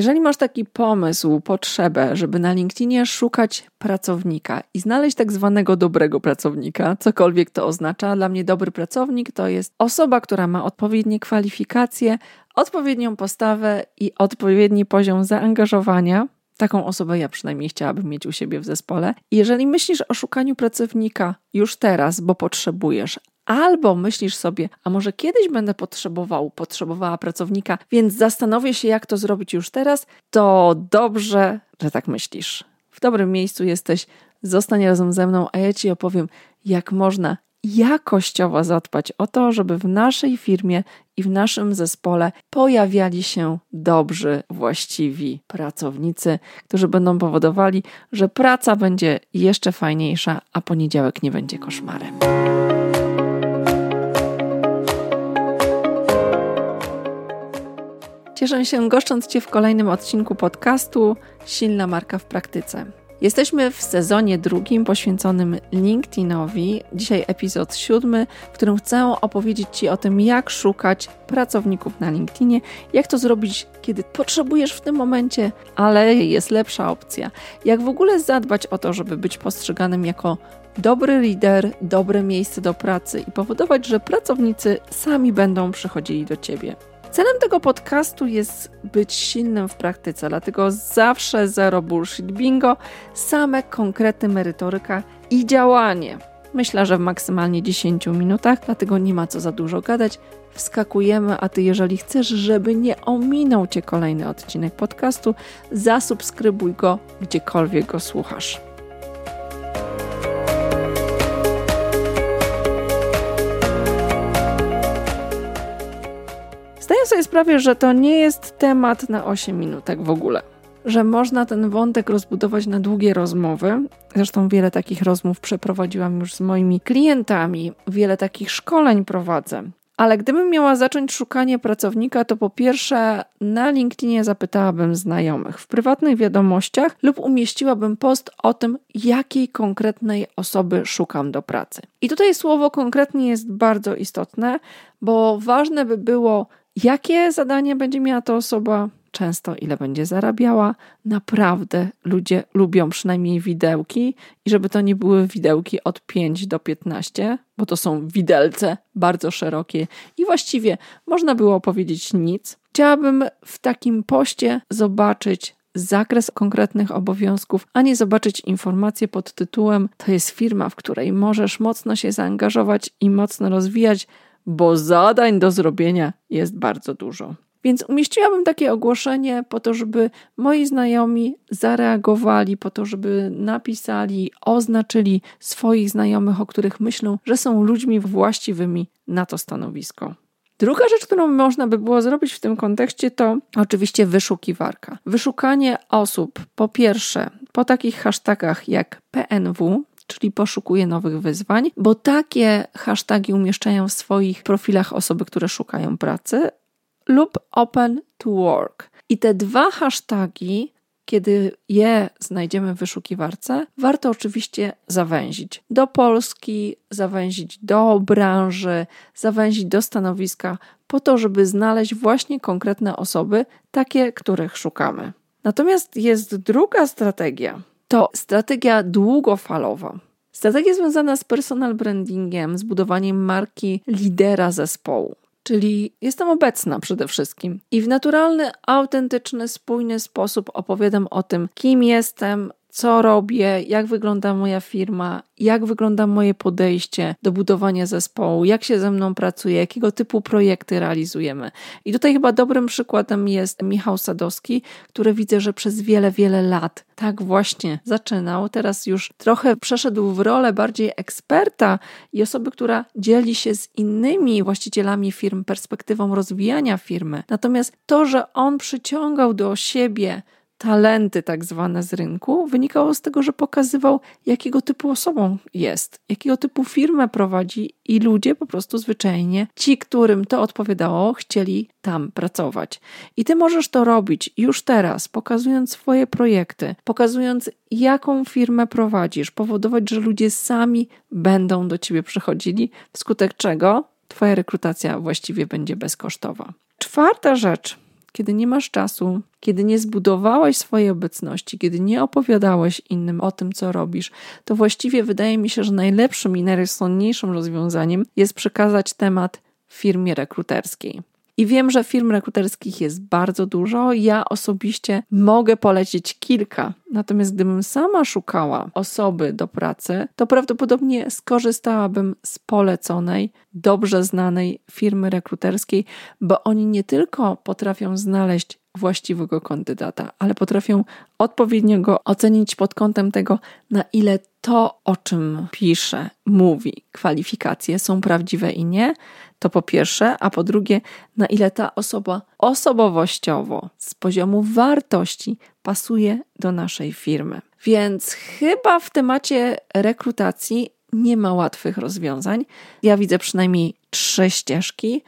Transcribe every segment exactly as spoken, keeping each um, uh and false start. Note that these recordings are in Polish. Jeżeli masz taki pomysł, potrzebę, żeby na LinkedInie szukać pracownika i znaleźć tak zwanego dobrego pracownika, cokolwiek to oznacza, dla mnie dobry pracownik to jest osoba, która ma odpowiednie kwalifikacje, odpowiednią postawę i odpowiedni poziom zaangażowania. Taką osobę ja przynajmniej chciałabym mieć u siebie w zespole. Jeżeli myślisz o szukaniu pracownika już teraz, bo potrzebujesz, albo myślisz sobie, a może kiedyś będę potrzebował, potrzebowała pracownika, więc zastanowię się, jak to zrobić już teraz, to dobrze, że tak myślisz. W dobrym miejscu jesteś, zostań razem ze mną, a ja Ci opowiem, jak można jakościowo zadbać o to, żeby w naszej firmie i w naszym zespole pojawiali się dobrzy, właściwi pracownicy, którzy będą powodowali, że praca będzie jeszcze fajniejsza, a poniedziałek nie będzie koszmarem. Cieszę się, goszcząc Cię w kolejnym odcinku podcastu Silna Marka w Praktyce. Jesteśmy w sezonie drugim poświęconym LinkedInowi. Dzisiaj epizod siódmy, w którym chcę opowiedzieć Ci o tym, jak szukać pracowników na LinkedInie, jak to zrobić, kiedy potrzebujesz w tym momencie, ale jest lepsza opcja. Jak w ogóle zadbać o to, żeby być postrzeganym jako dobry lider, dobre miejsce do pracy i powodować, że pracownicy sami będą przychodzili do Ciebie. Celem tego podcastu jest być silnym w praktyce, dlatego zawsze zero bullshit bingo, same konkrety, merytoryka i działanie. Myślę, że w maksymalnie dziesięciu minutach, dlatego nie ma co za dużo gadać. Wskakujemy, a Ty, jeżeli chcesz, żeby nie ominął Cię kolejny odcinek podcastu, zasubskrybuj go, gdziekolwiek go słuchasz. Zdaję sobie sprawę, że to nie jest temat na osiem minutek w ogóle. Że można ten wątek rozbudować na długie rozmowy. Zresztą wiele takich rozmów przeprowadziłam już z moimi klientami. Wiele takich szkoleń prowadzę. Ale gdybym miała zacząć szukanie pracownika, to po pierwsze na LinkedInie zapytałabym znajomych w prywatnych wiadomościach lub umieściłabym post o tym, jakiej konkretnej osoby szukam do pracy. I tutaj słowo konkretnie jest bardzo istotne, bo ważne by było, jakie zadanie będzie miała ta osoba, często ile będzie zarabiała. Naprawdę ludzie lubią przynajmniej widełki i żeby to nie były widełki od pięć do piętnastu, bo to są widelce bardzo szerokie i właściwie można było powiedzieć nic. Chciałabym w takim poście zobaczyć zakres konkretnych obowiązków, a nie zobaczyć informację pod tytułem to jest firma, w której możesz mocno się zaangażować i mocno rozwijać, bo zadań do zrobienia jest bardzo dużo. Więc umieściłabym takie ogłoszenie po to, żeby moi znajomi zareagowali, po to, żeby napisali, oznaczyli swoich znajomych, o których myślą, że są ludźmi właściwymi na to stanowisko. Druga rzecz, którą można by było zrobić w tym kontekście, to oczywiście wyszukiwarka. Wyszukanie osób, po pierwsze, po takich hashtagach jak P N W, czyli poszukuję nowych wyzwań, bo takie hasztagi umieszczają w swoich profilach osoby, które szukają pracy, lub open to work. I te dwa hasztagi, kiedy je znajdziemy w wyszukiwarce, warto oczywiście zawęzić do Polski, zawęzić do branży, zawęzić do stanowiska, po to, żeby znaleźć właśnie konkretne osoby, takie, których szukamy. Natomiast jest druga strategia. To strategia długofalowa. Strategia związana z personal brandingiem, z budowaniem marki lidera zespołu. Czyli jestem obecna przede wszystkim i w naturalny, autentyczny, spójny sposób opowiadam o tym, kim jestem, co robię, jak wygląda moja firma, jak wygląda moje podejście do budowania zespołu, jak się ze mną pracuje, jakiego typu projekty realizujemy. I tutaj chyba dobrym przykładem jest Michał Sadowski, który widzę, że przez wiele, wiele lat tak właśnie zaczynał. Teraz już trochę przeszedł w rolę bardziej eksperta i osoby, która dzieli się z innymi właścicielami firm perspektywą rozwijania firmy. Natomiast to, że on przyciągał do siebie talenty tak zwane z rynku, wynikało z tego, że pokazywał, jakiego typu osobą jest, jakiego typu firmę prowadzi i ludzie po prostu zwyczajnie, ci, którym to odpowiadało, chcieli tam pracować. I Ty możesz to robić już teraz, pokazując swoje projekty, pokazując, jaką firmę prowadzisz, powodować, że ludzie sami będą do Ciebie przychodzili, wskutek czego Twoja rekrutacja właściwie będzie bezkosztowa. Czwarta rzecz kiedy nie masz czasu, kiedy nie zbudowałeś swojej obecności, kiedy nie opowiadałeś innym o tym, co robisz, to właściwie wydaje mi się, że najlepszym i najrozsądniejszym rozwiązaniem jest przekazać temat firmie rekruterskiej. I wiem, że firm rekruterskich jest bardzo dużo. Ja osobiście mogę polecić kilka. Natomiast gdybym sama szukała osoby do pracy, to prawdopodobnie skorzystałabym z poleconej, dobrze znanej firmy rekruterskiej, bo oni nie tylko potrafią znaleźć właściwego kandydata, ale potrafią odpowiednio go ocenić pod kątem tego, na ile to, o czym pisze, mówi, kwalifikacje są prawdziwe i nie, to po pierwsze, a po drugie, na ile ta osoba osobowościowo z poziomu wartości pasuje do naszej firmy. Więc chyba w temacie rekrutacji nie ma łatwych rozwiązań. Ja widzę przynajmniej trzy ścieżki.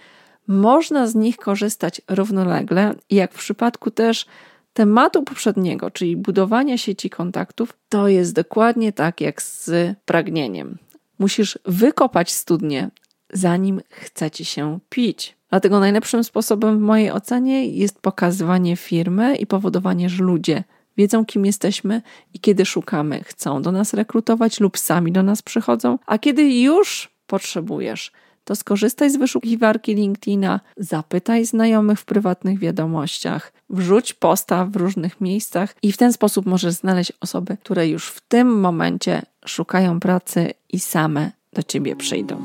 Można z nich korzystać równolegle i jak w przypadku też tematu poprzedniego, czyli budowania sieci kontaktów, to jest dokładnie tak jak z pragnieniem. Musisz wykopać studnię, zanim chce ci się pić. Dlatego najlepszym sposobem w mojej ocenie jest pokazywanie firmy i powodowanie, że ludzie wiedzą, kim jesteśmy i kiedy szukamy, chcą do nas rekrutować lub sami do nas przychodzą, a kiedy już potrzebujesz, to skorzystaj z wyszukiwarki LinkedIna, zapytaj znajomych w prywatnych wiadomościach, wrzuć posta w różnych miejscach i w ten sposób możesz znaleźć osoby, które już w tym momencie szukają pracy i same do ciebie przyjdą.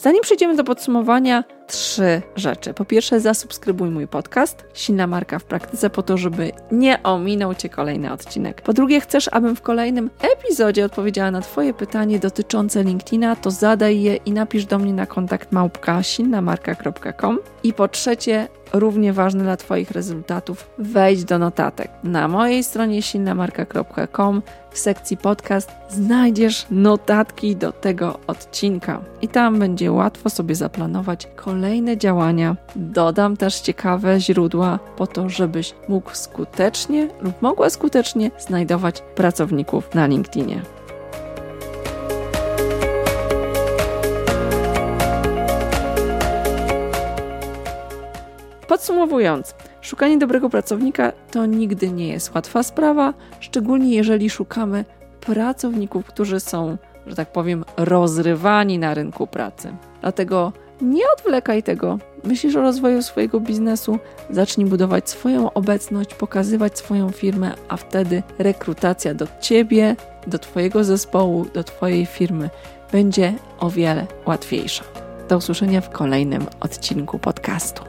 Zanim przejdziemy do podsumowania, trzy rzeczy. Po pierwsze, zasubskrybuj mój podcast Silna Marka w Praktyce po to, żeby nie ominął Cię kolejny odcinek. Po drugie, chcesz, abym w kolejnym epizodzie odpowiedziała na Twoje pytanie dotyczące LinkedIna, to zadaj je i napisz do mnie na kontakt małpka silnamarka kropka com. I po trzecie, równie ważne dla Twoich rezultatów, wejdź do notatek. Na mojej stronie silnamarka kropka com w sekcji podcast znajdziesz notatki do tego odcinka i tam będzie łatwo sobie zaplanować kolejne działania. Dodam też ciekawe źródła po to, żebyś mógł skutecznie lub mogła skutecznie znajdować pracowników na LinkedInie. Podsumowując, szukanie dobrego pracownika to nigdy nie jest łatwa sprawa, szczególnie jeżeli szukamy pracowników, którzy są, że tak powiem, rozrywani na rynku pracy. Dlatego nie odwlekaj tego. Myślisz o rozwoju swojego biznesu, zacznij budować swoją obecność, pokazywać swoją firmę, a wtedy rekrutacja do Ciebie, do Twojego zespołu, do Twojej firmy będzie o wiele łatwiejsza. Do usłyszenia w kolejnym odcinku podcastu.